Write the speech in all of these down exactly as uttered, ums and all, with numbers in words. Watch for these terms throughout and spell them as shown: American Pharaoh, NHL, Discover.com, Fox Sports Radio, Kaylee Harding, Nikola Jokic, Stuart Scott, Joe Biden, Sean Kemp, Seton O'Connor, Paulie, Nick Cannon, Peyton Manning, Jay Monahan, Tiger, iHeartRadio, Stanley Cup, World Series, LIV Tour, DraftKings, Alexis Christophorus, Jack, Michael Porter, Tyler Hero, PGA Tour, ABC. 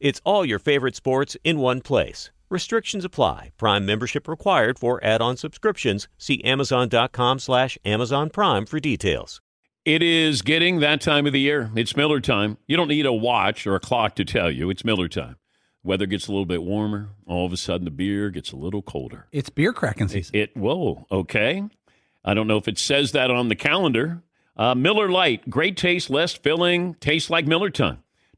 It's all your favorite sports in one place. Restrictions apply. Prime membership required for add-on subscriptions. See Amazon.com slash Amazon Prime for details. It is getting that time of the year. It's Miller time. You don't need a watch or a clock to tell you. It's Miller time. Weather gets a little bit warmer. All of a sudden, the beer gets a little colder. It's beer cracking season. It, it whoa, okay. I don't know if it says that on the calendar. Uh, Miller Lite, great taste, less filling, tastes like Miller time.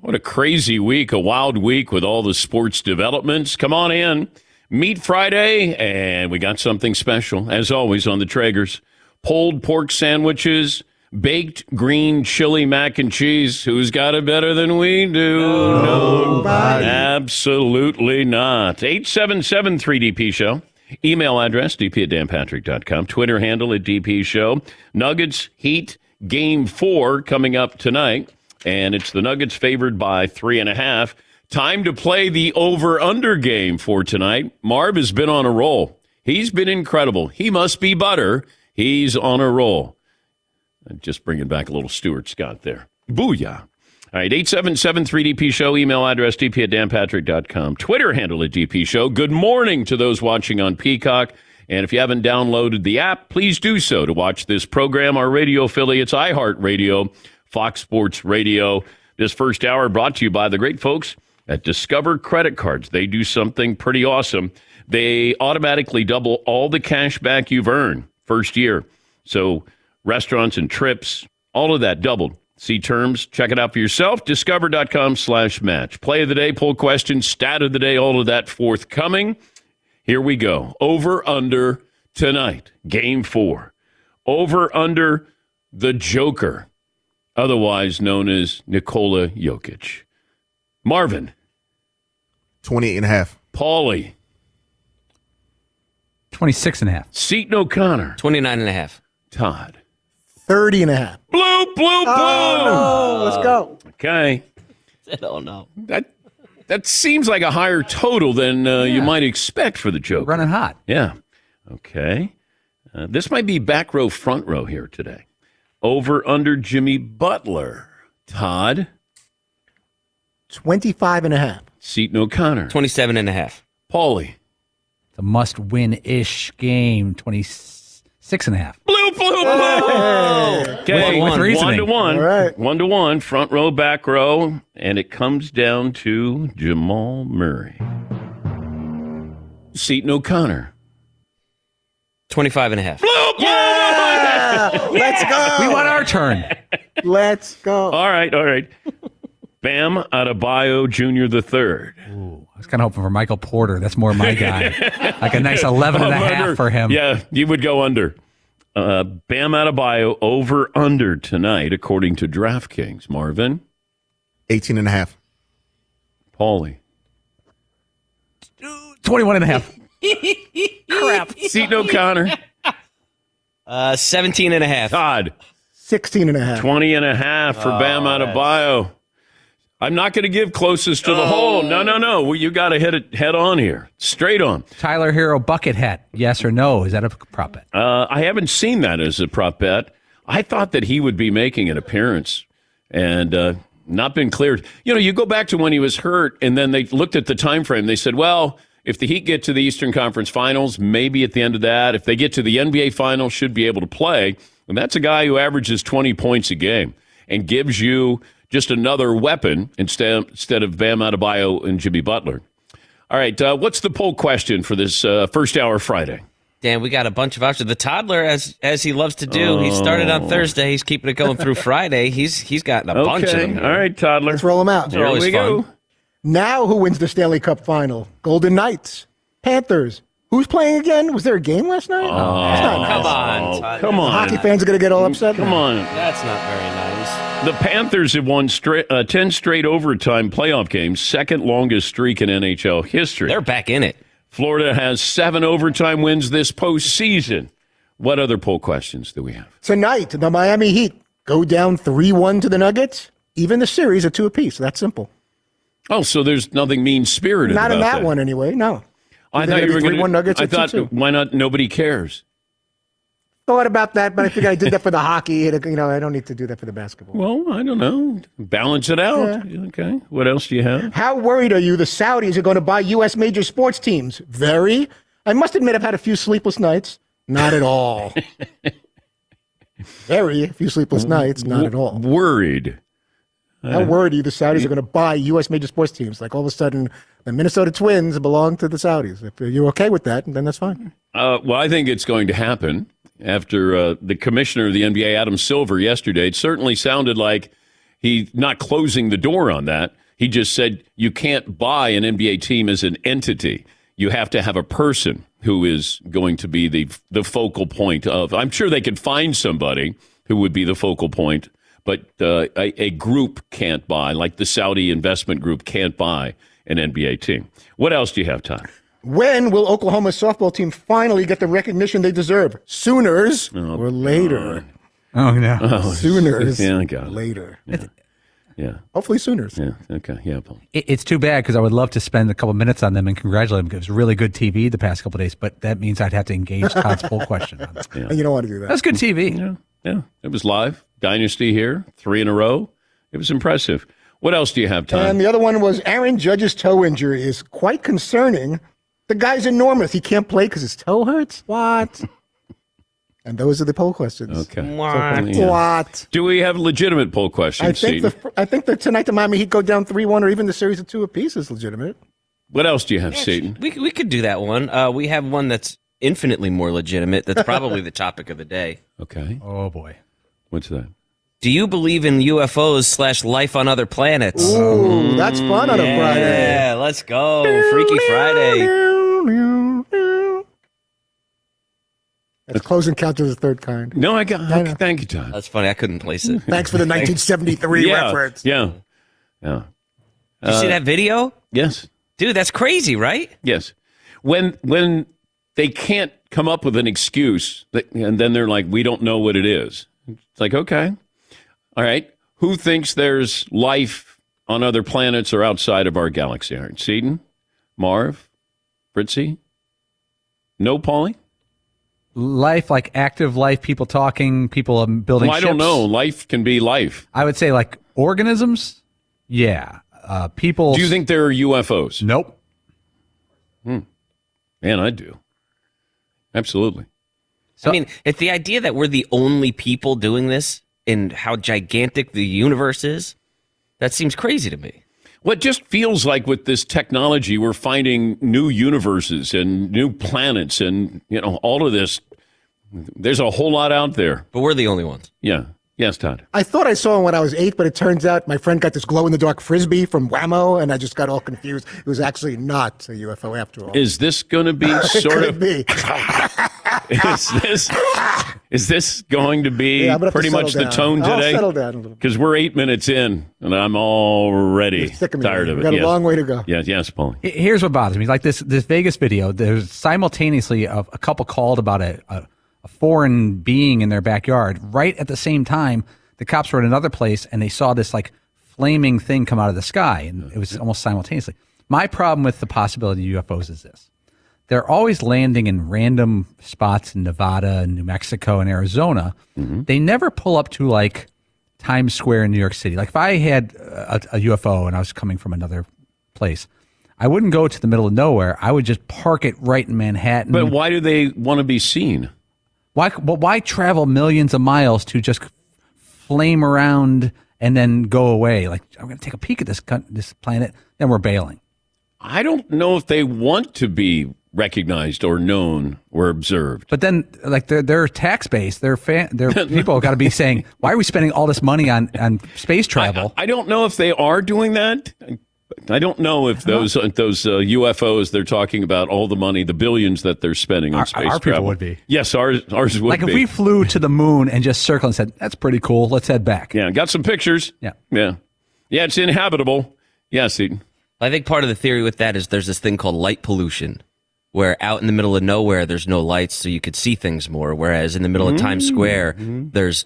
What a crazy week, a wild week with all the sports developments. Come on in. Meat Friday, and we got something special, as always, on the Traegers. Pulled pork sandwiches, baked green chili mac and cheese. Who's got it better than we do? Nobody. Absolutely not. eight seven seven three D P show. Email address, dp at danpatrick.com. Twitter handle at dpshow. Nuggets, Heat, Game four coming up tonight. And it's the Nuggets favored by three and a half. Time to play the over-under game for tonight. Marv has been on a roll. He's been incredible. He must be butter. He's on a roll. I'm just bringing back a little Stuart Scott there. Booyah. All right, eight seven seven three D P show. Email address, dp at danpatrick.com. Twitter handle at dpshow. Good morning to those watching on Peacock. And if you haven't downloaded the app, please do so to watch this program. Our radio affiliates, iHeartRadio, Fox Sports Radio. This first hour brought to you by the great folks at Discover Credit Cards. They do something pretty awesome. They automatically double all the cash back you've earned first year. So restaurants and trips, all of that doubled. See terms. Check it out for yourself. Discover.com slash match. Play of the day, poll questions, stat of the day, all of that forthcoming. Here we go. Over, under tonight. Game four. Over, under the Joker, otherwise known as Nikola Jokic. Marvin. twenty-eight and a half. Paulie. twenty-six and a half. Seton O'Connor. twenty-nine and a half. Todd. thirty and a half. Blue, blue, blue. Oh, no. Let's go. Okay. Oh, no. That that seems like a higher total than uh, yeah. you might expect for the Joker. Running hot. Yeah. Okay. Uh, this might be back row, front row here today. Over under Jimmy Butler. Todd. twenty-five and a half. Seton O'Connor. twenty-seven and a half. Paulie. The must win ish game. twenty-six and a half. Blue, blue, blue. Hey. Okay. One, one, one to one. All right. One to one. Front row, back row. And it comes down to Jamal Murray. Seton O'Connor. twenty-five and a half. Blue, blue. Yeah! Yeah. Let's go. We want our turn. Let's go. All right, all right. Bam Adebayo Junior the third. Ooh, I was kind of hoping for Michael Porter. That's more my guy. Like a nice eleven and a half for him. Yeah, you would go under. Uh, Bam Adebayo over under tonight, according to DraftKings. Marvin? eighteen and a half. Paulie? twenty-one and a half. Crap. Seton O'Connor? Uh, seventeen and a half. Todd. sixteen and a half. twenty and a half for oh, Bam Adebayo. I'm not going to give closest to oh. the hole. No, no, no. Well, you got to hit it head on here. Straight on. Tyler Hero bucket hat. Yes or no? Is that a prop bet? Uh, I haven't seen that as a prop bet. I thought that he would be making an appearance and uh, not been cleared. You know, you go back to when he was hurt, and then they looked at the time frame. They said, well, if the Heat get to the Eastern Conference Finals, maybe at the end of that. If they get to the N B A Finals, should be able to play. And that's a guy who averages twenty points a game and gives you just another weapon instead, instead of Bam Adebayo and Jimmy Butler. All right, uh, what's the poll question for this uh, first hour Friday? Dan, we got a bunch of options. The toddler, as as he loves to do, oh. he started on Thursday. He's keeping it going through Friday. He's he's gotten a okay. bunch of them. All right, toddler, let's roll them out. Here we fun. go. Now, who wins the Stanley Cup final? Golden Knights, Panthers. Who's playing again? Was there a game last night? Oh, that's not nice. Come on, Todd. Come on. Hockey fans are going to get all upset. Come on. That's not very nice. The Panthers have won straight, uh, ten straight overtime playoff games, second longest streak in N H L history. They're back in it. Florida has seven overtime wins this postseason. What other poll questions do we have? Tonight, the Miami Heat go down three one to the Nuggets. Even the series are two apiece. That's simple. Oh, so there's nothing mean-spirited about that. Not in that, that one anyway, no. I thought you were going to. Nuggets I thought, two two. Why not? Nobody cares. Thought about that, but I think I did that for the hockey. You know, I don't need to do that for the basketball. Well, I don't know. Balance it out. Yeah. Okay. What else do you have? How worried are you the Saudis are going to buy U S major sports teams? Very. I must admit I've had a few sleepless nights. Not at all. Very few sleepless nights. Not at all. Worried. How worried are you the Saudis are going to buy U S major sports teams? Like all of a sudden, the Minnesota Twins belong to the Saudis. If you're okay with that, then that's fine. Uh, well, I think it's going to happen after uh, the commissioner of the N B A, Adam Silver, yesterday. It certainly sounded like he's not closing the door on that. He just said you can't buy an N B A team as an entity. You have to have a person who is going to be the the focal point of. I'm sure they could find somebody who would be the focal point. But uh, a, a group can't buy, like the Saudi investment group can't buy an N B A team. What else do you have, Todd? When will Oklahoma's softball team finally get the recognition they deserve? Sooners oh, or later? God. Oh, no. Oh, Sooners yeah, I got it. Later. Yeah. yeah. Hopefully Sooners. Yeah. Okay. Yeah, Paul. It, it's too bad because I would love to spend a couple minutes on them and congratulate them because it was really good T V the past couple of days, but that means I'd have to engage Todd's poll question on that. Yeah. You don't want to do that. That's good T V. Yeah. Yeah, it was live. Dynasty here, three in a row. It was impressive. What else do you have, Tom? And the other one was Aaron Judge's toe injury is quite concerning. The guy's enormous. He can't play because his toe hurts? What? And those are the poll questions. Okay. What? So what? Do we have legitimate poll questions, I think the, I think that tonight the Miami Heat go down three one or even the series of two apiece is legitimate. What else do you have, yeah, Seton? We, we could do that one. Uh, we have one that's infinitely more legitimate. That's probably the topic of the day. Okay. Oh, boy. What's that? Do you believe in U F Os slash life on other planets? Ooh, that's fun on yeah, a Friday. Yeah, let's go. Freaky Friday. That's Close Encounters of the Third Kind. No, I got it. Thank you, Todd. That's funny. I couldn't place it. Thanks for the nineteen seventy-three yeah, reference. Yeah. Yeah. Did you uh, see that video? Yes. Dude, that's crazy, right? Yes. When, when, they can't come up with an excuse, that, and then they're like, we don't know what it is. It's like, okay, all right. Who thinks there's life on other planets or outside of our galaxy? All right, Seton, Marv, Fritzy? No, Paulie? Life, like active life, people talking, people building well, ships. I don't know. Life can be life. I would say like organisms? Yeah. Uh, people. Do you think there are U F Os? Nope. Hmm. Man, I do. Absolutely. So, I mean, it's the idea that we're the only people doing this and how gigantic the universe is, that seems crazy to me. Well, it just feels like with this technology, we're finding new universes and new planets and, you know, all of this. There's a whole lot out there. But we're the only ones. Yeah. Yes, Todd. I thought I saw one when I was eight, but it turns out my friend got this glow-in-the-dark Frisbee from Whammo, and I just got all confused. It was actually not a U F O after all. Is this going to be sort of... It could be. is, this, is this going to be yeah, pretty to much down. the tone I'll today? I'll settle down a little bit. Because we're eight minutes in, and I'm already sick of me, tired of it. We've got yes. a long way to go. Yes, yes, Paul. Here's what bothers me. Like this this Vegas video, there's simultaneously a, a couple called about a... a a foreign being in their backyard. Right at the same time, the cops were at another place and they saw this like flaming thing come out of the sky. And it was almost simultaneously. My problem with the possibility of U F Os is this. They're always landing in random spots in Nevada and New Mexico and Arizona. Mm-hmm. They never pull up to like Times Square in New York City. Like if I had a, a U F O and I was coming from another place, I wouldn't go to the middle of nowhere. I would just park it right in Manhattan. But why do they want to be seen? Why, well, why travel millions of miles to just flame around and then go away? Like, I'm going to take a peek at this this planet, then we're bailing. I don't know if they want to be recognized or known or observed. But then, like, their their tax base, their fan, their people got to be saying, why are we spending all this money on, on space travel? I, I don't know if they are doing that. I don't know if those uh, those uh, U F Os they're talking about, all the money, the billions that they're spending on our, space our travel. People would be. Yes, ours, ours would like be. Like if we flew to the moon and just circled and said, that's pretty cool, let's head back. Yeah, got some pictures. Yeah. Yeah, yeah, it's inhabitable. Yes, Eaton. I think part of the theory with that is there's this thing called light pollution, where out in the middle of nowhere, there's no lights, so you could see things more, whereas in the middle mm-hmm. of Times Square, mm-hmm. there's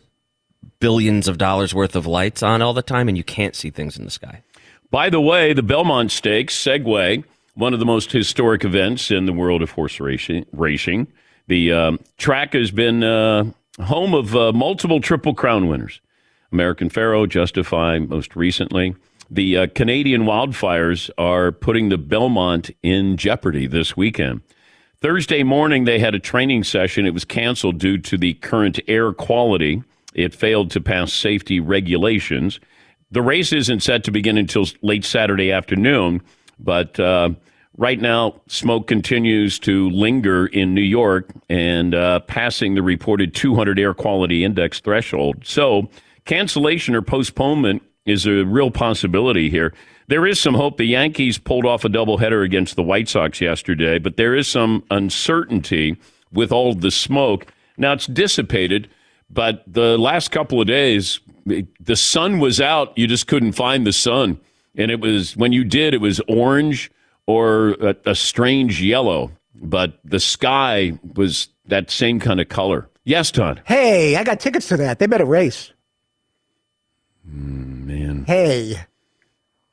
billions of dollars worth of lights on all the time, and you can't see things in the sky. By the way, the Belmont Stakes, segue, one of the most historic events in the world of horse racing. The um, track has been uh, home of uh, multiple Triple Crown winners. American Pharaoh, Justify, most recently. The uh, Canadian wildfires are putting the Belmont in jeopardy this weekend. Thursday morning, they had a training session. It was canceled due to the current air quality. It failed to pass safety regulations. The race isn't set to begin until late Saturday afternoon, but uh, right now, smoke continues to linger in New York and uh, passing the reported two hundred air quality index threshold. So cancellation or postponement is a real possibility here. There is some hope. The Yankees pulled off a doubleheader against the White Sox yesterday, but there is some uncertainty with all the smoke. Now, it's dissipated, but the last couple of days, the sun was out. You just couldn't find the sun. And it was, when you did, it was orange or a, a strange yellow. But the sky was that same kind of color. Yes, Todd. Hey, I got tickets to that. They better race. Mm, man. Hey,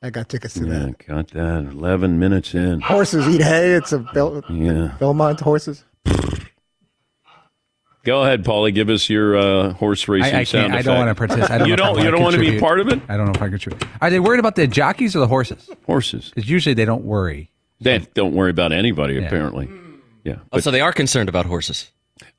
I got tickets to yeah, that. Got that. eleven minutes in. Horses eat hay. It's a Bel- yeah. Belmont horses. Go ahead, Paulie. Give us your uh, horse racing I, I sound effect. I don't want to participate. I you don't, you don't want to be part of it? I don't know if I contribute. Are they worried about the jockeys or the horses? Horses. Because usually they don't worry. They don't worry about anybody, yeah. apparently. Yeah. Oh, so they are concerned about horses.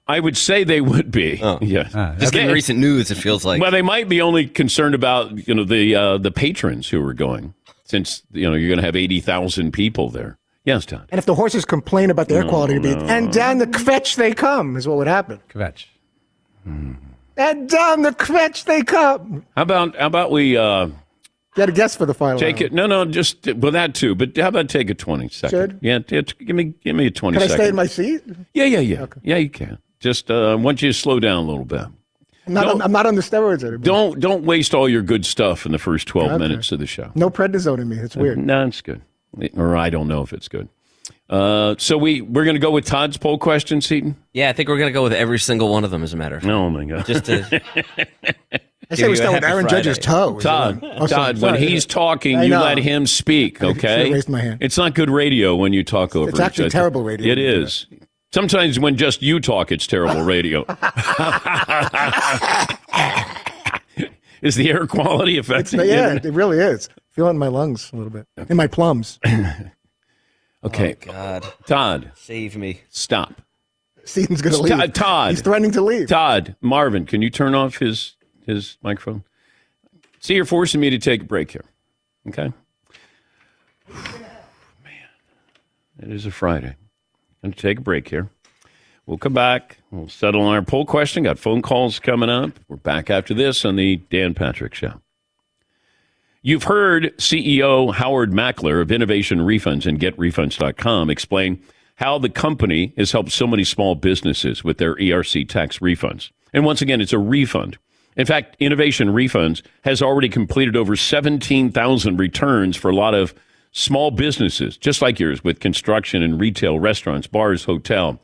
I would say they would be. Oh. Yes. Ah, just in recent news, it feels like. Well, they might be only concerned about, you know, the uh, the patrons who are going, since, you know, you're going to have eighty thousand people there. Yes, Todd. And if the horses complain about the air no, quality, no. and down the kvetch they come is what would happen. Kvetch. Hmm. And down the kvetch they come. How about how about we? Uh, Got a guess for the final. Take round. It. No, no, just well that too. But how about take a twenty second? Should? Yeah, t- t- give me give me a twenty. Can second. I stay in my seat? Yeah, yeah, yeah. Okay. Yeah, you can. Just I uh, want you to slow down a little bit. I'm not, on, I'm not on the steroids anymore. Don't don't waste all your good stuff in the first twelve okay. minutes of the show. No prednisone in me. It's weird. Uh, no, it's good. Or I don't know if it's good. Uh, so we, we're going to go with Todd's poll question, Seton? Yeah, I think we're going to go with every single one of them, as a matter of fact. Oh, my God. Just to I say we start with Aaron Friday. Judge's toe. Todd, oh, Todd sorry, when sorry. he's talking, you let him speak, okay? I raised my hand. It's not good radio when you talk over. It's actually terrible radio. It is. Sometimes when just you talk, it's terrible radio. Is the air quality affecting you? Yeah, it really is. Feeling my lungs a little bit. Okay. And my plums. Okay. Oh, God. Todd. Save me. Stop. Seton's going to leave. T- Todd. He's threatening to leave. Todd. Marvin, can you turn off his, his microphone? See, you're forcing me to take a break here. Okay? Man. It is a Friday. I'm going to take a break here. We'll come back. We'll settle on our poll question. Got phone calls coming up. We're back after this on the Dan Patrick Show. You've heard C E O Howard Mackler of Innovation Refunds and Get Refunds dot com explain how the company has helped so many small businesses with their E R C tax refunds. And once again, it's a refund. In fact, Innovation Refunds has already completed over seventeen thousand returns for a lot of small businesses, just like yours, with construction and retail, restaurants, bars, hotel.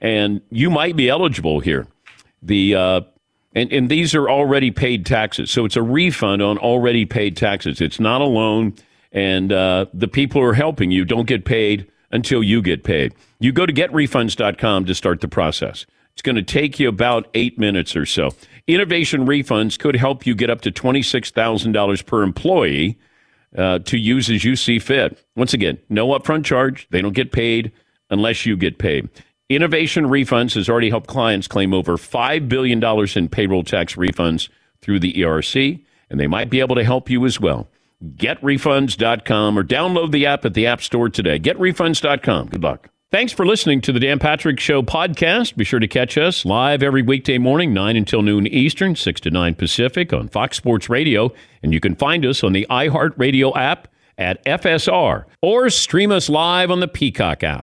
And you might be eligible here. The uh, and, and these are already paid taxes. So it's a refund on already paid taxes. It's not a loan. And uh, the people who are helping you don't get paid until you get paid. You go to get refunds dot com to start the process. It's going to take you about eight minutes or so. Innovation Refunds could help you get up to twenty-six thousand dollars per employee uh, to use as you see fit. Once again, no upfront charge. They don't get paid unless you get paid. Innovation Refunds has already helped clients claim over five billion dollars in payroll tax refunds through the E R C, and they might be able to help you as well. get refunds dot com or download the app at the App Store today. get refunds dot com. Good luck. Thanks for listening to the Dan Patrick Show podcast. Be sure to catch us live every weekday morning, nine until noon Eastern, six to nine Pacific on Fox Sports Radio. And you can find us on the iHeartRadio app at F S R or stream us live on the Peacock app.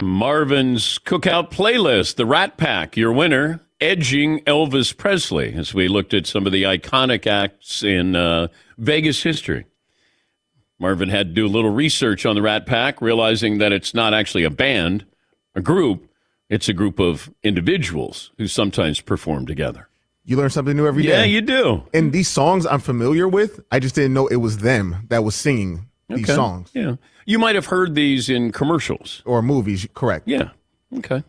Marvin's Cookout Playlist, The Rat Pack, your winner, edging Elvis Presley, as we looked at some of the iconic acts in uh, Vegas history. Marvin had to do a little research on the Rat Pack, realizing that it's not actually a band, a group. It's a group of individuals who sometimes perform together. You learn something new every yeah, day. Yeah, you do. And these songs I'm familiar with, I just didn't know it was them that was singing these okay. songs. Yeah. You might have heard these in commercials. Or movies, correct. Yeah. Okay.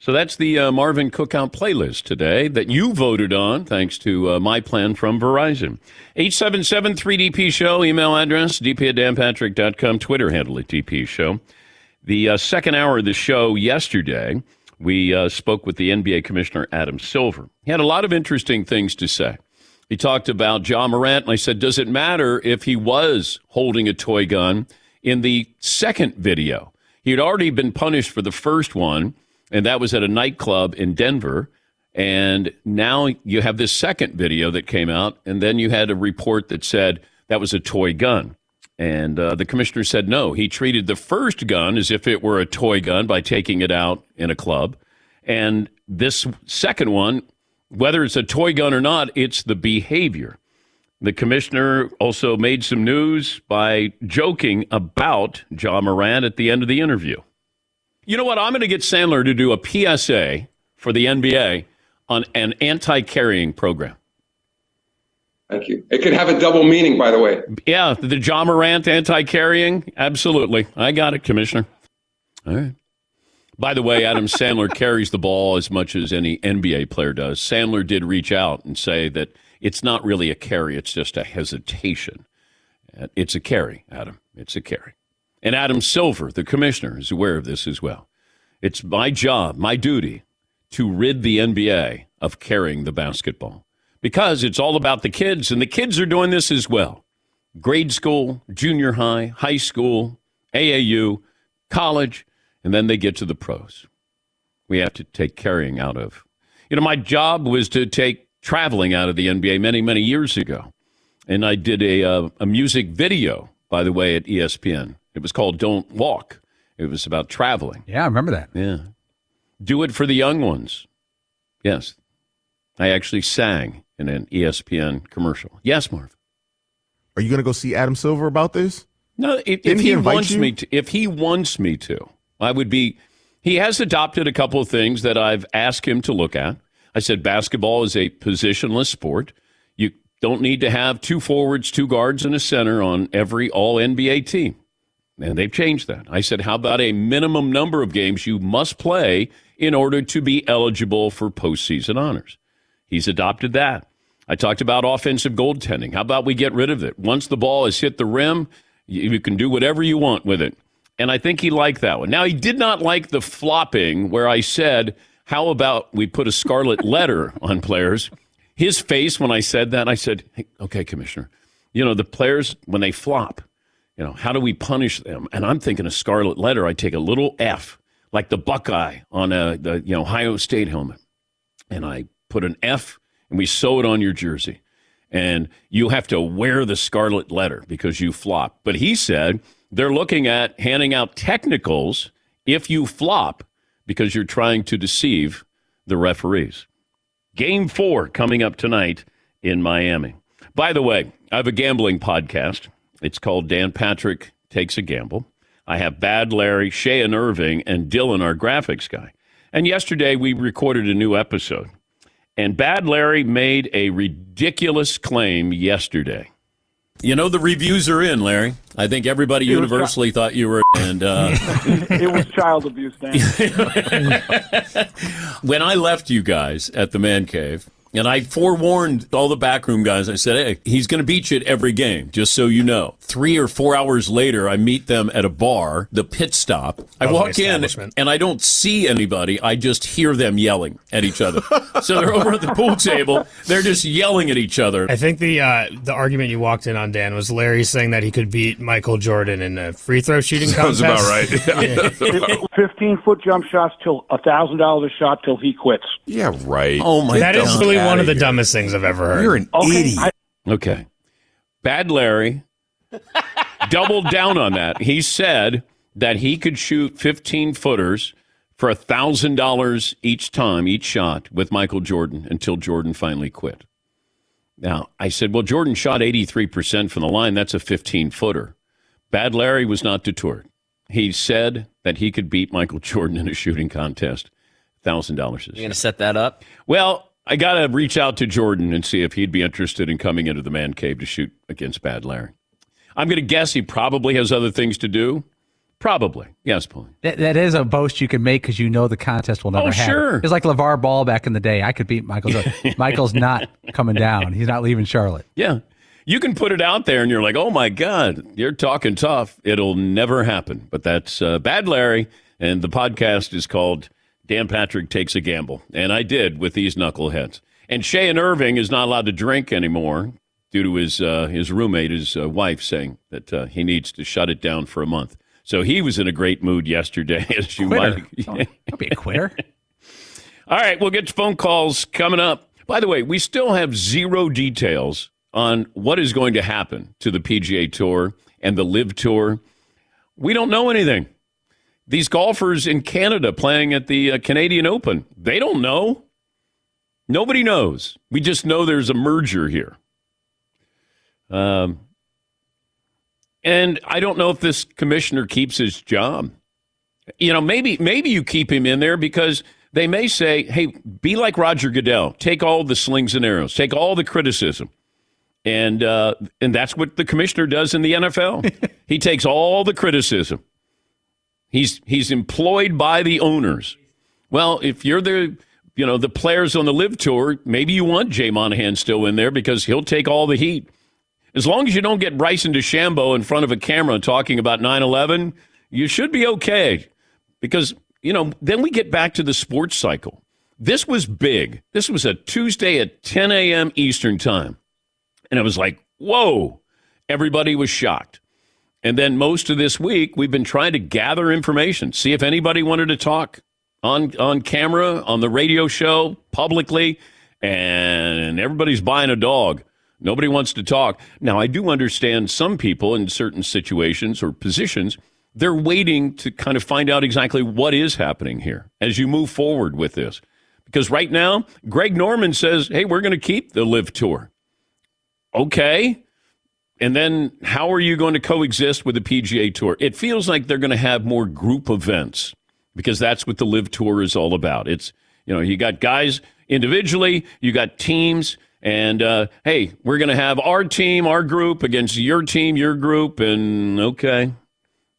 So that's the uh, Marvin Cookout playlist today that you voted on, thanks to uh, my plan from Verizon. eight seven seven three D P show, email address, d p at dan patrick dot com, Twitter handle at d p show. The uh, second hour of the show yesterday, we uh, spoke with the N B A commissioner, Adam Silver. He had a lot of interesting things to say. He talked about Ja Morant, and I said, does it matter if he was holding a toy gun in the second video? He had already been punished for the first one, and that was at a nightclub in Denver. And now you have this second video that came out, and then you had a report that said that was a toy gun. And uh, the commissioner said no. He treated the first gun as if it were a toy gun by taking it out in a club. And this second one, whether it's a toy gun or not, it's the behavior. The commissioner also made some news by joking about Ja Morant at the end of the interview. You know what? I'm going to get Sandler to do a P S A for the N B A on an anti-carrying program. Thank you. It could have a double meaning, by the way. Yeah, the Ja Morant anti-carrying. Absolutely. I got it, Commissioner. All right. By the way, Adam Sandler carries the ball as much as any N B A player does. Sandler did reach out and say that it's not really a carry. It's just a hesitation. It's a carry, Adam. It's a carry. And Adam Silver, the commissioner, is aware of this as well. It's my job, my duty, to rid the N B A of carrying the basketball because it's all about the kids, and the kids are doing this as well. grade school, junior high, high school, A A U, college, and then they get to the pros. We have to take carrying out of. You know, my job was to take traveling out of the N B A many, many years ago. And I did a uh, a music video, by the way, at E S P N. It was called Don't Walk. It was about traveling. Yeah, I remember that. Yeah. Do it for the young ones. Yes. I actually sang in an E S P N commercial. Yes, Marv. Are you going to go see Adam Silver about this? No, if, if he, he wants you? me to, if he wants me to, I would be. He has adopted a couple of things that I've asked him to look at. I said basketball is a positionless sport. You don't need to have two forwards, two guards, and a center on every all N B A team. And they've changed that. I said, how about a minimum number of games you must play in order to be eligible for postseason honors? He's adopted that. I talked about offensive goaltending. How about we get rid of it? Once the ball has hit the rim, you can do whatever you want with it. And I think he liked that one. Now, he did not like the flopping where I said, how about we put a scarlet letter on players? His face when I said that, I said, hey, okay, Commissioner, you know, the players, when they flop, you know, how do we punish them? And I'm thinking a scarlet letter. I take a little F, like the Buckeye on a, the you know, Ohio State helmet. And I put an F, and we sew it on your jersey. And you have to wear the scarlet letter because you flop. But he said they're looking at handing out technicals if you flop because you're trying to deceive the referees. Game four coming up tonight in Miami. By the way, I have a gambling podcast. It's called Dan Patrick Takes a Gamble. I have Bad Larry, Shea and Irving, and Dylan, our graphics guy. And yesterday we recorded a new episode. And Bad Larry made a ridiculous claim yesterday. You know, the reviews are in, Larry. I think everybody it universally chi- thought you were. And uh... It was child abuse, Dan. When I left you guys at the Man Cave, and I forewarned all the backroom guys, I said, hey, he's going to beat you at every game, just so you know. Three or four hours later, I meet them at a bar, the pit stop. I walk in, and I don't see anybody. I just hear them yelling at each other. So they're over at the pool table. They're just yelling at each other. I think the uh, the argument you walked in on, Dan, was Larry saying that he could beat Michael Jordan in a free throw shooting contest. That was about right. fifteen-foot jump shots till one thousand dollars a shot till he quits. Yeah, right. Oh, my God. That is really one of the dumbest things I've ever heard. You're an okay, idiot. I- okay. Bad Larry doubled down on that. He said that he could shoot fifteen-footers for one thousand dollars each time, each shot, with Michael Jordan until Jordan finally quit. Now, I said, well, Jordan shot eighty-three percent from the line. That's a fifteen-footer. Bad Larry was not deterred. He said that he could beat Michael Jordan in a shooting contest. one thousand dollars. You're going to set that up? Well, I got to reach out to Jordan and see if he'd be interested in coming into the Man Cave to shoot against Bad Larry. I'm going to guess he probably has other things to do. Probably. Yes, Paulie. That, that is a boast you can make because you know the contest will never oh, happen. Sure. It's like LeVar Ball back in the day. I could beat Michael Jordan. Michael's not coming down. He's not leaving Charlotte. Yeah. You can put it out there and you're like, oh, my God, you're talking tough. It'll never happen. But that's uh, Bad Larry, and the podcast is called Dan Patrick Takes a Gamble, and I did with these knuckleheads. And Shea and Irving is not allowed to drink anymore due to his uh, his roommate, his uh, wife, saying that uh, he needs to shut it down for a month. So he was in a great mood yesterday. As you quitter. might, don't, don't be a quitter. All right, we'll get to phone calls coming up. By the way, we still have zero details on what is going to happen to the P G A Tour and the LIV Tour. We don't know anything. These golfers in Canada playing at the uh, Canadian Open, they don't know. Nobody knows. We just know there's a merger here. Um, and I don't know if this commissioner keeps his job. You know, maybe maybe you keep him in there because they may say, hey, be like Roger Goodell. Take all the slings and arrows. Take all the criticism. And, uh, and that's what the commissioner does in the N F L. He takes all the criticism. He's he's employed by the owners. Well, if you're the you know the players on the LIV Tour, maybe you want Jay Monahan still in there because he'll take all the heat. As long as you don't get Bryson DeChambeau in front of a camera talking about nine eleven, you should be okay. Because, you know, then we get back to the sports cycle. This was big. This was a Tuesday at ten a.m. Eastern time. And it was like, whoa. Everybody was shocked. And then most of this week, we've been trying to gather information, see if anybody wanted to talk on on camera, on the radio show, publicly, and everybody's buying a dog. Nobody wants to talk. Now, I do understand some people in certain situations or positions, they're waiting to kind of find out exactly what is happening here as you move forward with this. Because right now, Greg Norman says, hey, we're going to keep the Live Tour. Okay. And then how are you going to coexist with the P G A Tour? It feels like they're going to have more group events because that's what the Live Tour is all about. It's, you know, you got guys individually, you got teams, and, uh, hey, we're going to have our team, our group against your team, your group, and okay.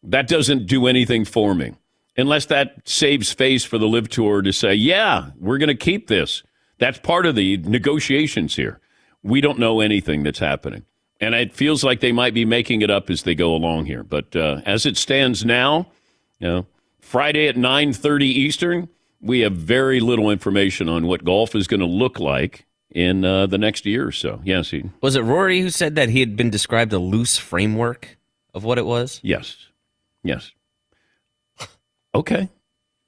That doesn't do anything for me unless that saves face for the Live Tour to say, yeah, we're going to keep this. That's part of the negotiations here. We don't know anything that's happening. And it feels like they might be making it up as they go along here. But uh, as it stands now, you know, Friday at nine thirty Eastern, we have very little information on what golf is going to look like in uh, the next year or so. Yes, he was it Rory who said that he had been described a loose framework of what it was? Yes. Yes. Okay.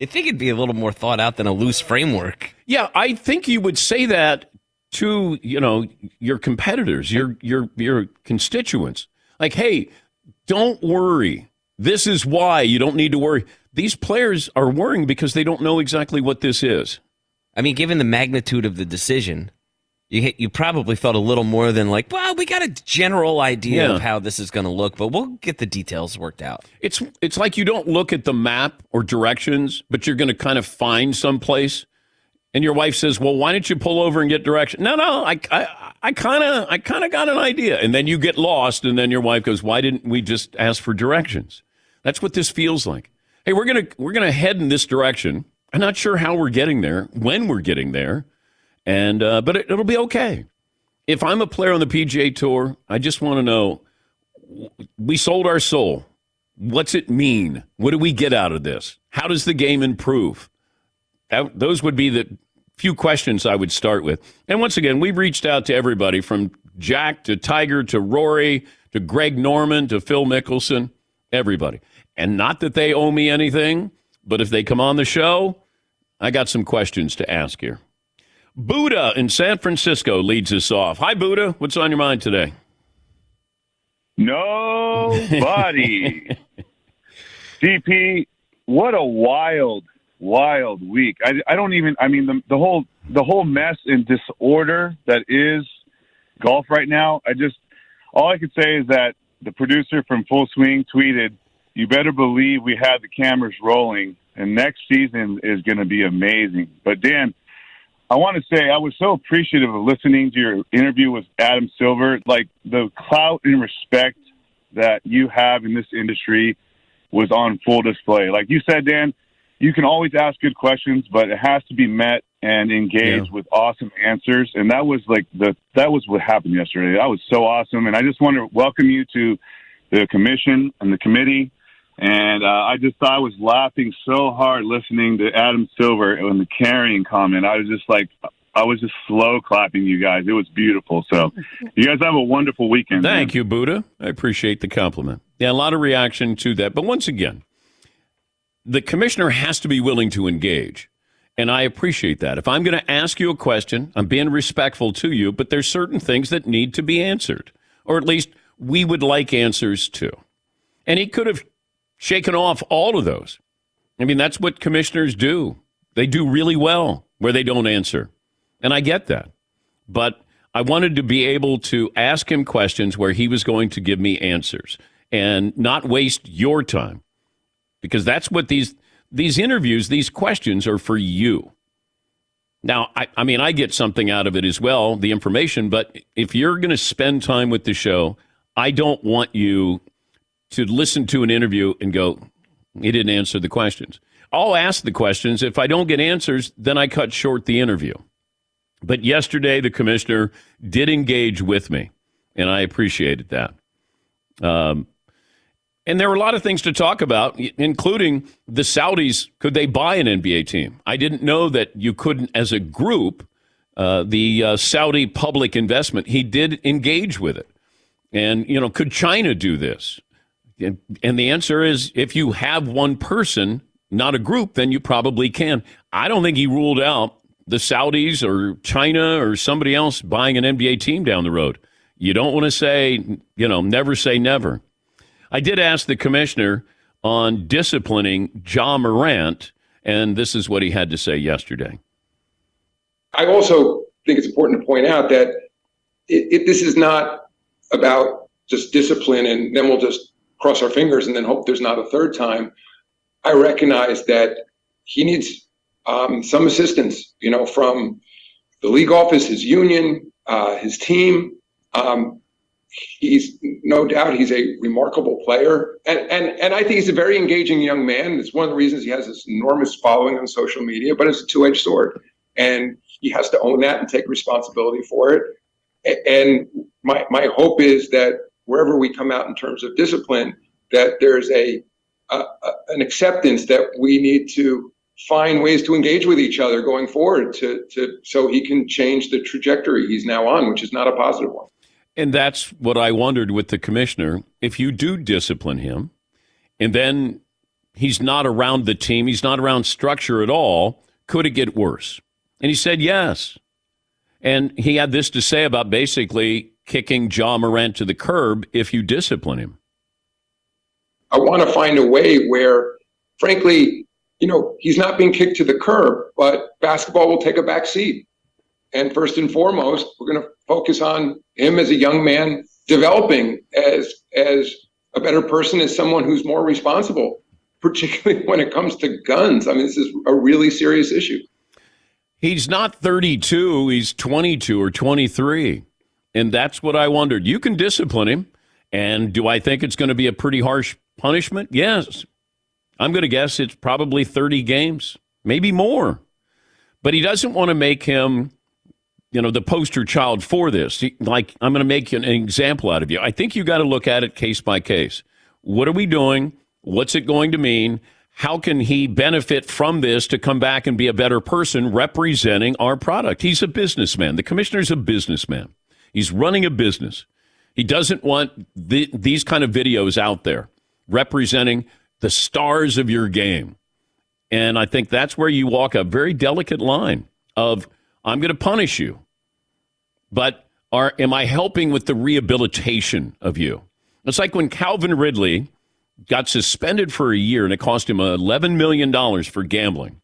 I think it'd be a little more thought out than a loose framework. Yeah, I think you would say that to, you know, your competitors, your your your constituents. Like, hey, don't worry. This is why you don't need to worry. These players are worrying because they don't know exactly what this is. I mean, given the magnitude of the decision, you you probably felt a little more than like, well, we got a general idea yeah. of how this is going to look, but we'll get the details worked out. It's it's like you don't look at the map or directions, but you're going to kind of find someplace. And your wife says, well, why don't you pull over and get direction? No, no, I, I, I kind of I kind of got an idea. And then you get lost. And then your wife goes, why didn't we just ask for directions? That's what this feels like. Hey, we're going to we're going to head in this direction. I'm not sure how we're getting there, when we're getting there. And uh, but it, it'll be okay. If I'm a player on the P G A Tour, I just want to know, we sold our soul. What's it mean? What do we get out of this? How does the game improve? That, those would be the few questions I would start with. And once again, we've reached out to everybody from Jack to Tiger to Rory to Greg Norman to Phil Mickelson, everybody. And not that they owe me anything, but if they come on the show, I got some questions to ask here. Buddha in San Francisco leads us off. Hi, Buddha. What's on your mind today? Nobody. D P, what a wild, wild week. I, I don't even, I mean, the, the whole the whole mess and disorder that is golf right now, I just, all I could say is that the producer from Full Swing tweeted, you better believe we have the cameras rolling, and next season is going to be amazing. But, Dan, I want to say I was so appreciative of listening to your interview with Adam Silver. Like, the clout and respect that you have in this industry was on full display. Like you said, Dan, you can always ask good questions, but it has to be met and engaged yeah. with awesome answers. And that was like the that was what happened yesterday. That was so awesome. And I just want to welcome you to the commission and the committee. And uh, I just thought I was laughing so hard listening to Adam Silver and the carrying comment. I was just like, I was just slow clapping you guys. It was beautiful. So you guys have a wonderful weekend. Thank man. you, Buddha. I appreciate the compliment. Yeah, a lot of reaction to that. But once again, the commissioner has to be willing to engage. And I appreciate that. If I'm going to ask you a question, I'm being respectful to you, but there's certain things that need to be answered, or at least we would like answers to. And he could have shaken off all of those. I mean, that's what commissioners do. They do really well where they don't answer. And I get that. But I wanted to be able to ask him questions where he was going to give me answers and not waste your time. Because that's what these these interviews, these questions are for you. Now, I, I mean, I get something out of it as well, the information. But if you're going to spend time with the show, I don't want you to listen to an interview and go, he didn't answer the questions. I'll ask the questions. If I don't get answers, then I cut short the interview. But yesterday, the commissioner did engage with me, and I appreciated that. Um, and there were a lot of things to talk about, including the Saudis. Could they buy an N B A team? I didn't know that you couldn't, as a group, uh, the uh, Saudi public investment. He did engage with it. And, you know, could China do this? And, and the answer is, if you have one person, not a group, then you probably can. I don't think he ruled out the Saudis or China or somebody else buying an N B A team down the road. You don't want to say, you know, never say never. I did ask the commissioner on disciplining Ja Morant, and this is what he had to say yesterday. I also think it's important to point out that it, it, this is not about just discipline and then we'll just cross our fingers and then hope there's not a third time. I recognize that he needs um, some assistance, you know, from the league office, his union, uh, his team. Um, he's no doubt he's a remarkable player, and, and and I think he's a very engaging young man. It's one of the reasons he has this enormous following on social media, but it's a two-edged sword, and he has to own that and take responsibility for it. And my my hope is that wherever we come out in terms of discipline, that there's a Uh, an acceptance that we need to find ways to engage with each other going forward to, to so he can change the trajectory he's now on, which is not a positive one. And that's what I wondered with the commissioner. If you do discipline him and then he's not around the team, he's not around structure at all, could it get worse? And he said yes. And he had this to say about basically kicking Ja Morant to the curb if you discipline him. I want to find a way where, frankly, you know, he's not being kicked to the curb, but basketball will take a back seat. And first and foremost, we're going to focus on him as a young man developing as as a better person, as someone who's more responsible, particularly when it comes to guns. I mean, this is a really serious issue. He's not thirty-two. He's twenty-two or twenty-three. And that's what I wondered. You can discipline him. And do I think it's going to be a pretty harsh punishment? Yes. I'm going to guess it's probably thirty games, maybe more. But he doesn't want to make him, you know, the poster child for this. He, like, I'm going to make an example out of you. I think you got to look at it case by case. What are we doing? What's it going to mean? How can he benefit from this to come back and be a better person representing our product? He's a businessman. The commissioner's a businessman. He's running a business. He doesn't want the, these kind of videos out there representing the stars of your game. And I think that's where you walk a very delicate line of, I'm going to punish you, but are am I helping with the rehabilitation of you? It's like when Calvin Ridley got suspended for a year and it cost him eleven million dollars for gambling.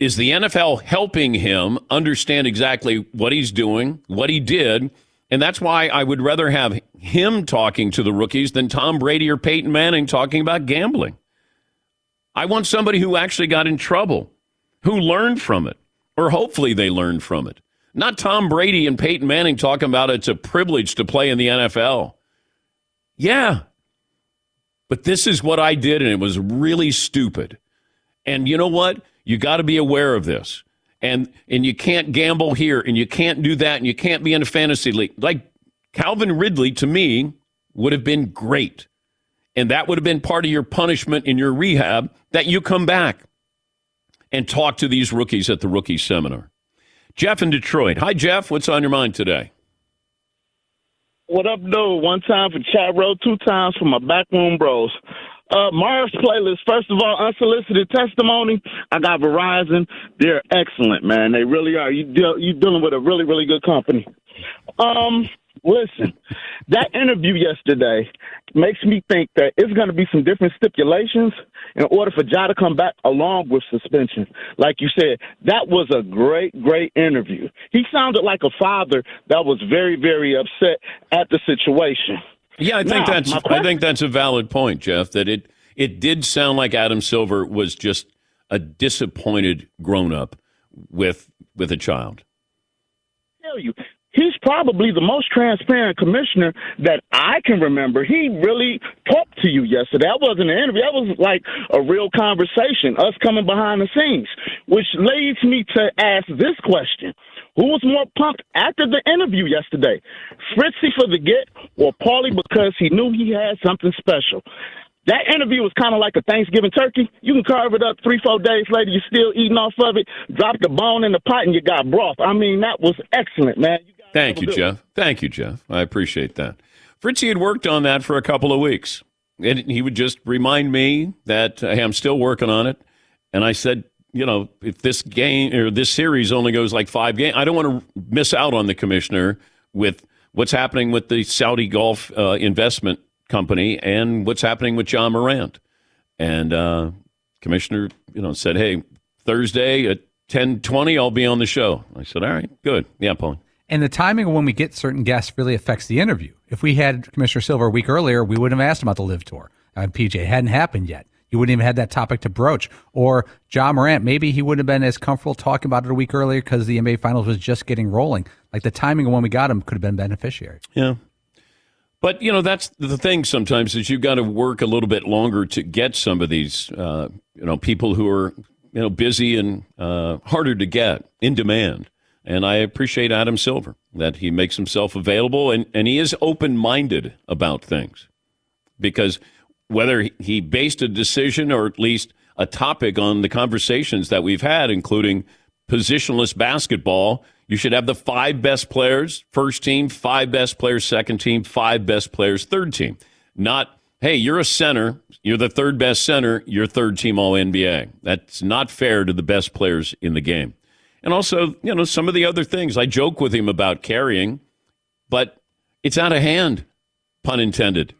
Is the N F L helping him understand exactly what he's doing, what he did? And that's why I would rather have him talking to the rookies than Tom Brady or Peyton Manning talking about gambling. I want somebody who actually got in trouble, who learned from it, or hopefully they learned from it. Not Tom Brady and Peyton Manning talking about it's a privilege to play in the N F L. Yeah, but this is what I did, and it was really stupid. And you know what? You got to be aware of this. And and you can't gamble here, and you can't do that, and you can't be in a fantasy league. Like, Calvin Ridley, to me, would have been great. And that would have been part of your punishment in your rehab, that you come back and talk to these rookies at the rookie seminar. Jeff in Detroit. Hi, Jeff. What's on your mind today? What up, dude? One time for Chat Row, two times for my backroom bros. Uh, Marv's playlist, first of all, unsolicited testimony. I got Verizon. They're excellent, man. They really are. You deal, you're dealing with a really, really good company. Um, listen, that interview yesterday makes me think that it's going to be some different stipulations in order for Ja to come back along with suspension. Like you said, that was a great, great interview. He sounded like a father that was very, very upset at the situation. Yeah, I think now, that's I think that's a valid point, Jeff, that it it did sound like Adam Silver was just a disappointed grown-up with with a child. I tell you, he's probably the most transparent commissioner that I can remember. He really talked to you yesterday. That wasn't an interview. That was like a real conversation, us coming behind the scenes, which leads me to ask this question. Who was more pumped after the interview yesterday, Fritzy for the get or Paulie because he knew he had something special? That interview was kind of like a Thanksgiving turkey. You can carve it up three, four days later. You're still eating off of it. Drop the bone in the pot and you got broth. I mean, that was excellent, man. You got Thank you, Jeff. Thank you, Jeff. I appreciate that. Fritzy had worked on that for a couple of weeks, and he would just remind me that, hey, I'm still working on it. And I said, you know, if this game or this series only goes like five games, I don't want to miss out on the commissioner with what's happening with the Saudi Golf uh, Investment Company and what's happening with Ja Morant. And uh, commissioner, you know, said, hey, Thursday at ten twenty, I'll be on the show. I said, all right, good. Yeah, Paulie. And the timing of when we get certain guests really affects the interview. If we had Commissioner Silver a week earlier, we wouldn't have asked him about the Live Tour. Uh, P J, it hadn't happened yet. You wouldn't even have had that topic to broach. Or Ja Morant, maybe he wouldn't have been as comfortable talking about it a week earlier because the N B A Finals was just getting rolling. Like the timing of when we got him could have been beneficiary. Yeah. But, you know, that's the thing sometimes is you've got to work a little bit longer to get some of these, uh, you know, people who are, you know, busy and uh, harder to get, in demand. And I appreciate Adam Silver, that he makes himself available, and, and he is open-minded about things. Because whether he based a decision or at least a topic on the conversations that we've had, including positionless basketball, you should have the five best players, first team, five best players, second team, five best players, third team. Not, hey, you're a center, you're the third best center, you're third team All N B A. That's not fair to the best players in the game. And also, you know, some of the other things. I joke with him about carrying, but it's out of hand, pun intended.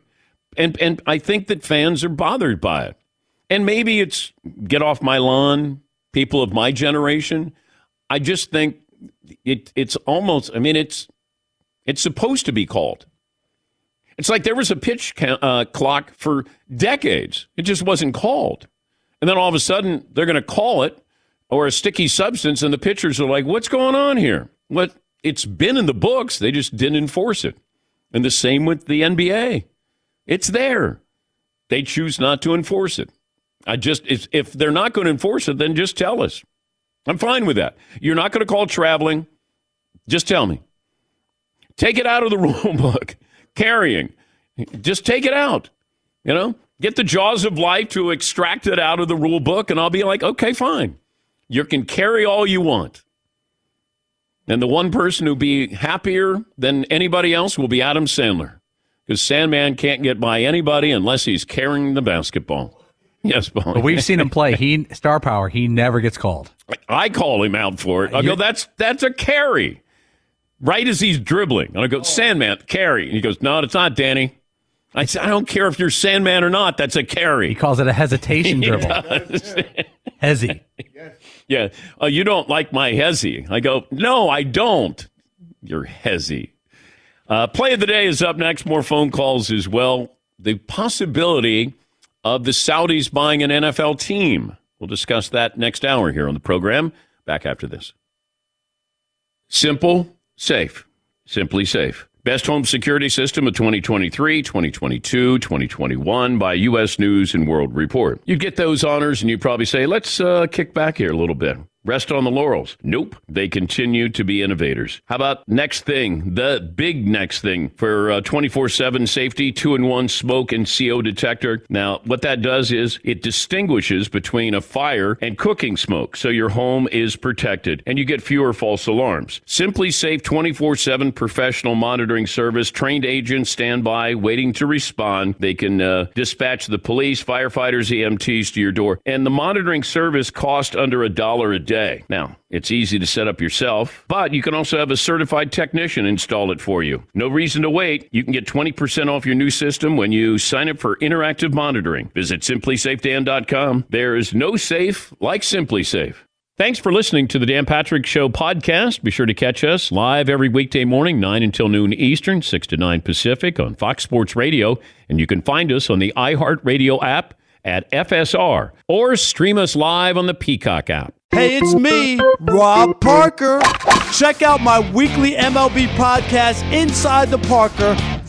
And and I think that fans are bothered by it. And maybe it's get off my lawn, people of my generation. I just think It it's almost, I mean, it's it's supposed to be called. It's like there was a pitch ca- uh, clock for decades. It just wasn't called. And then all of a sudden, they're going to call it, or a sticky substance, and the pitchers are like, what's going on here? What? It's been in the books. They just didn't enforce it. And the same with the N B A. It's there. They choose not to enforce it. I just if, if they're not going to enforce it, then just tell us. I'm fine with that. You're not going to call traveling. Just tell me. Take it out of the rule book. Carrying. Just take it out. You know, get the jaws of life to extract it out of the rule book, and I'll be like, okay, fine. You can carry all you want. And the one person who'll be happier than anybody else will be Adam Sandler, because Sandman can't get by anybody unless he's carrying the basketball. Yes, Paulie. But we've seen him play. He star power. He never gets called. I call him out for it. I go, that's that's a carry, right as he's dribbling. And I go, oh. Sandman, carry. And he goes, no, it's not, Danny. I said, I don't care if you're Sandman or not. That's a carry. He calls it a hesitation dribble. Hezzy. Yes. Yeah. Uh, you don't like my hezzy. I go, no, I don't. You're hezzy. Uh, play of the day is up next. More phone calls as well. The possibility of the Saudis buying an N F L team. We'll discuss that next hour here on the program. Back after this. Simple, safe. Simply safe. Best home security system of twenty twenty-three, twenty twenty-two, twenty twenty-one by U S News and World Report. You'd get those honors and you'd probably say, let's uh, kick back here a little bit. Rest on the laurels. Nope. They continue to be innovators. How about next thing? The big next thing for uh, twenty-four seven safety, two in one smoke and C O detector. Now, what that does is it distinguishes between a fire and cooking smoke, so your home is protected and you get fewer false alarms. Simply Safe twenty-four seven professional monitoring service. Trained agents stand by, waiting to respond. They can uh, dispatch the police, firefighters, E M Ts to your door. And the monitoring service costs under a dollar a day. Day. Now, it's easy to set up yourself, but you can also have a certified technician install it for you. No reason to wait. You can get twenty percent off your new system when you sign up for interactive monitoring. Visit simply safe dan dot com. There is no safe like Simply Safe. Thanks for listening to the Dan Patrick Show podcast. Be sure to catch us live every weekday morning, nine until noon Eastern, six to nine Pacific on Fox Sports Radio. And you can find us on the iHeartRadio app at F S R or stream us live on the Peacock app. Hey, it's me, Rob Parker. Check out my weekly M L B podcast, Inside the Parker,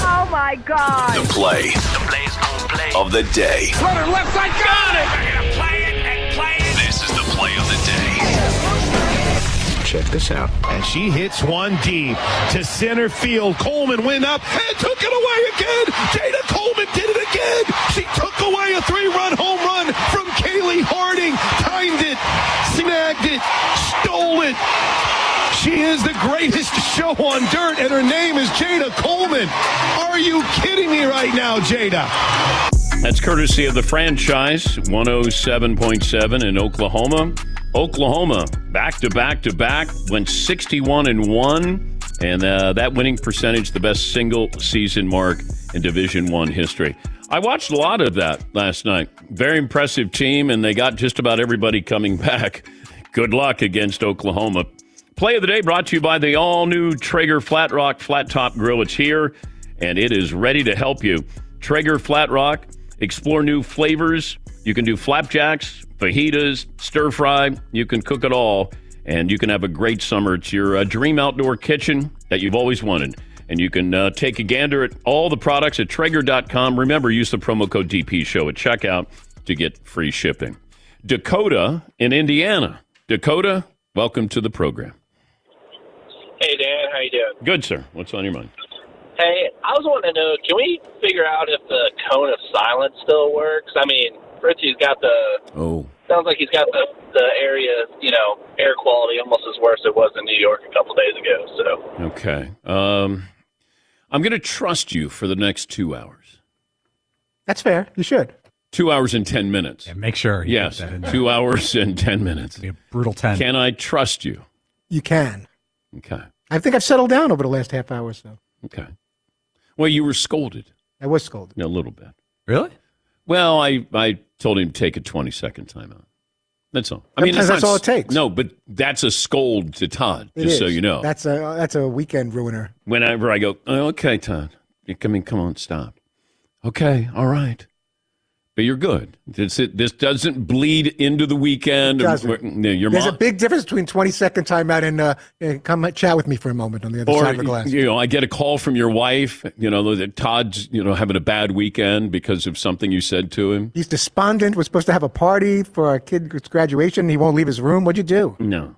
Oh, my God. The play, the play's gonna play of the day. Runner left side, got it. We're going to play it and play it. This is the play of the day. Check this out. And she hits one deep to center field. Coleman went up and took it away again. Jada Coleman did it again. She took away a three-run home run from Kaylee Harding. Timed it, snagged it, stole it. She is the greatest show on dirt, and her name is Jada Coleman. Are you kidding me right now, Jada? That's courtesy of the franchise, one oh seven point seven in Oklahoma. Oklahoma, back to back to back, went sixty-one and one, and uh, that winning percentage, the best single season mark in Division One history. I watched a lot of that last night. Very impressive team, and they got just about everybody coming back. Good luck against Oklahoma. Play of the Day brought to you by the all-new Traeger Flat Rock Flat Top Grill. It's here, and it is ready to help you. Traeger Flat Rock, explore new flavors. You can do flapjacks, fajitas, stir-fry. You can cook it all, and you can have a great summer. It's your uh, dream outdoor kitchen that you've always wanted. And you can uh, take a gander at all the products at Traeger dot com. Remember, use the promo code D P show at checkout to get free shipping. Dakota in Indiana. Dakota, welcome to the program. Hey, Dan. How you doing? Good, sir. What's on your mind? Hey, I was wanting to know, can we figure out if the cone of silence still works? I mean, Richie's got the... Oh. Sounds like he's got the, the area, you know, air quality almost as worse as it was in New York a couple days ago, so... Okay. Um, I'm going to trust you for the next two hours. That's fair. You should. Two hours and ten minutes. Yeah, make sure. Yes. Two hours and ten minutes. It'll be a brutal ten. Can I trust you? You can. Okay. I think I've settled down over the last half hour or so. Okay. Well, you were scolded. I was scolded. Yeah, a little bit. Really? Well, I, I told him to take a twenty-second timeout. That's all. I mean, that's, that's not, all it takes. No, but that's a scold to Todd, it just is. So you know. That's a that's a weekend ruiner. Whenever I go, oh, okay, Todd. I mean, come on, stop. Okay, all right. But you're good. This, it, this doesn't bleed into the weekend. It doesn't. Your There's mom, a big difference between twenty-second timeout and uh, come chat with me for a moment on the other or, side of the glass. You know, I get a call from your wife, you know, that Todd's, you know, having a bad weekend because of something you said to him. He's despondent. We're supposed to have a party for our kid's graduation. He won't leave his room. What'd you do? No.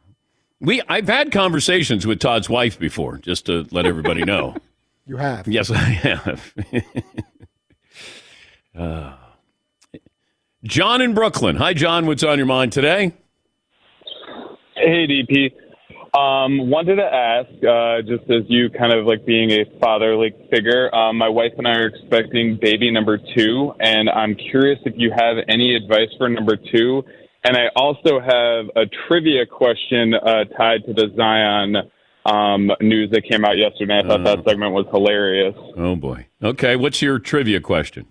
we. I've had conversations with Todd's wife before, just to let everybody know. You have? Yes, I have. uh John in Brooklyn. Hi, John. What's on your mind today? Hey, D P. Um, wanted to ask, uh, just as you kind of like being a fatherly figure, um, my wife and I are expecting baby number two, and I'm curious if you have any advice for number two. And I also have a trivia question uh, tied to the Zion um, news that came out yesterday. I thought uh, that segment was hilarious. Oh, boy. Okay, what's your trivia question?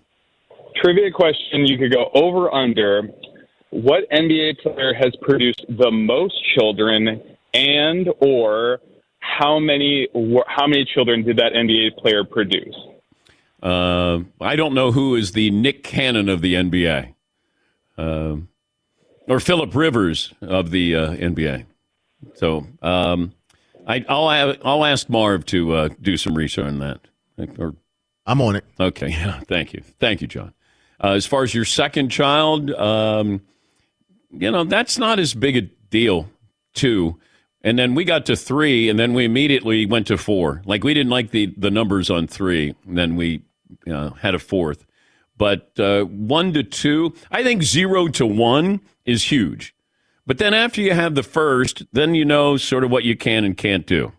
Trivia question, you could go over under. What N B A player has produced the most children, and or how many how many children did that N B A player produce? Uh, I don't know who is the Nick Cannon of the N B A. Uh, or Phillip Rivers of the uh, N B A. So um, I, I'll, have, I'll ask Marv to uh, do some research on that. Or, I'm on it. Okay, yeah, thank you. Thank you, John. Uh, as far as your second child, um, you know, that's not as big a deal, two. And then we got to three, and then we immediately went to four. Like, we didn't like the, the numbers on three, and then we you know, had a fourth. But uh, one to two, I think zero to one is huge. But then after you have the first, then you know sort of what you can and can't do.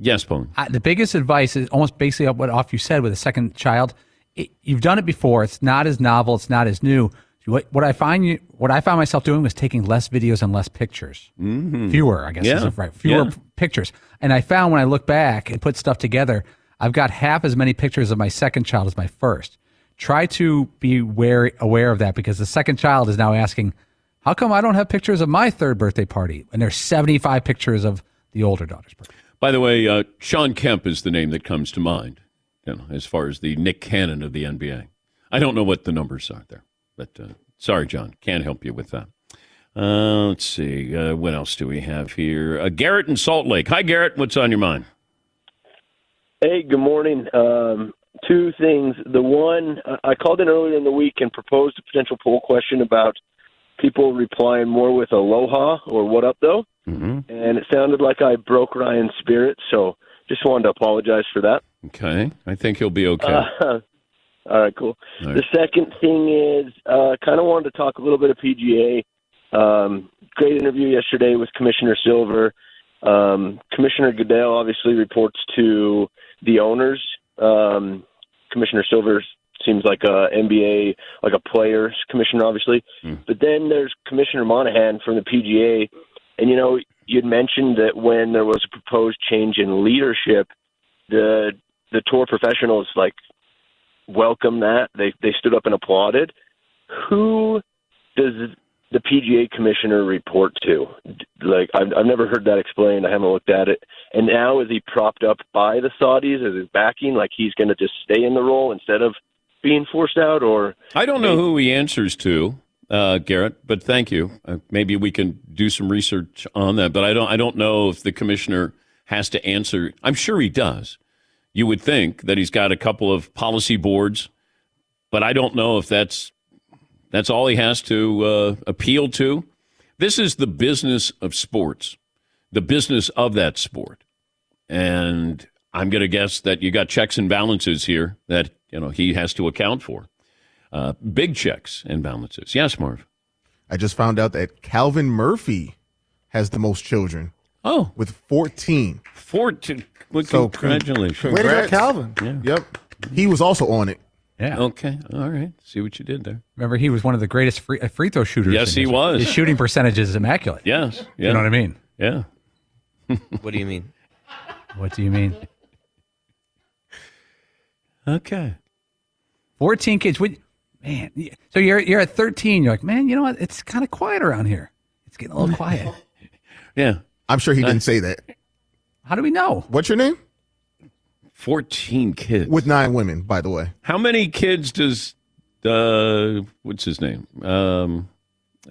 Yes, Paulie. Uh, the biggest advice is almost basically what off you said with a second child. It, you've done it before. It's not as novel. It's not as new. What, what I find you, what I found myself doing was taking less videos and less pictures, mm-hmm. fewer, I guess, yeah. is right, fewer yeah. p- pictures. And I found when I look back and put stuff together, I've got half as many pictures of my second child as my first. Try to be wary, aware of that, because the second child is now asking, "How come I don't have pictures of my third birthday party?" And there's seventy-five pictures of the older daughter's birthday. By the way, uh, Sean Kemp is the name that comes to mind, you know, as far as the Nick Cannon of the N B A. I don't know what the numbers are there, but uh, sorry, John, can't help you with that. Uh, let's see, uh, what else do we have here? Uh, Garrett in Salt Lake. Hi, Garrett, what's on your mind? Hey, good morning. Um, two things. The one, I called in earlier in the week and proposed a potential poll question about people replying more with aloha or what up, though. Mm-hmm. And it sounded like I broke Ryan's spirit, so just wanted to apologize for that. Okay. I think he'll be okay. Uh, all right, cool. All right. The second thing is uh, kind of wanted to talk a little bit of P G A. Um, great interview yesterday with Commissioner Silver. Um, Commissioner Goodell obviously reports to the owners. Um, Commissioner Silver seems like a N B A, like a players commissioner, obvususly. Mm. But then there's Commissioner Monahan from the P G A. And, you know, you'd mentioned that when there was a proposed change in leadership, the the tour professionals, like, welcomed that. They they stood up and applauded. Who does the P G A commissioner report to? Like, I've, I've never heard that explained. I haven't looked at it. And now is he propped up by the Saudis? Is his backing? Like, he's going to just stay in the role instead of being forced out? Or I don't know they, who he answers to. Uh, Garrett, but thank you. Uh, maybe we can do some research on that. But I don't. I don't know if the commissioner has to answer. I'm sure he does. You would think that he's got a couple of policy boards, but I don't know if that's that's all he has to uh, appeal to. This is the business of sports, the business of that sport, and I'm going to guess that you got checks and balances here that you know he has to account for. Uh, big checks and balances. Yes, Marv. I just found out that Calvin Murphy has the most children. Oh. With fourteen. fourteen. Well, so congratulations. Congrats. Where is Calvin? Yeah. Yep. He was also on it. Yeah. Okay. All right. See what you did there. Remember, he was one of the greatest free, uh, free throw shooters. Yes, he his, was. His shooting percentage is immaculate. Yes. Yeah. You know what I mean? Yeah. What do you mean? What do you mean? Okay. fourteen kids. We, Man, so you're you're at thirteen. You're like, man, you know what? It's kind of quiet around here. It's getting a little quiet. Yeah. I'm sure he uh, didn't say that. How do we know? What's your name? fourteen kids. With nine women, by the way. How many kids does Uh, what's his name? Um,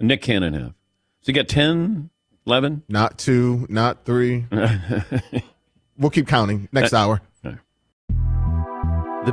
Nick Cannon have. So you got ten, eleven? Not two, not three. We'll keep counting next uh, hour. The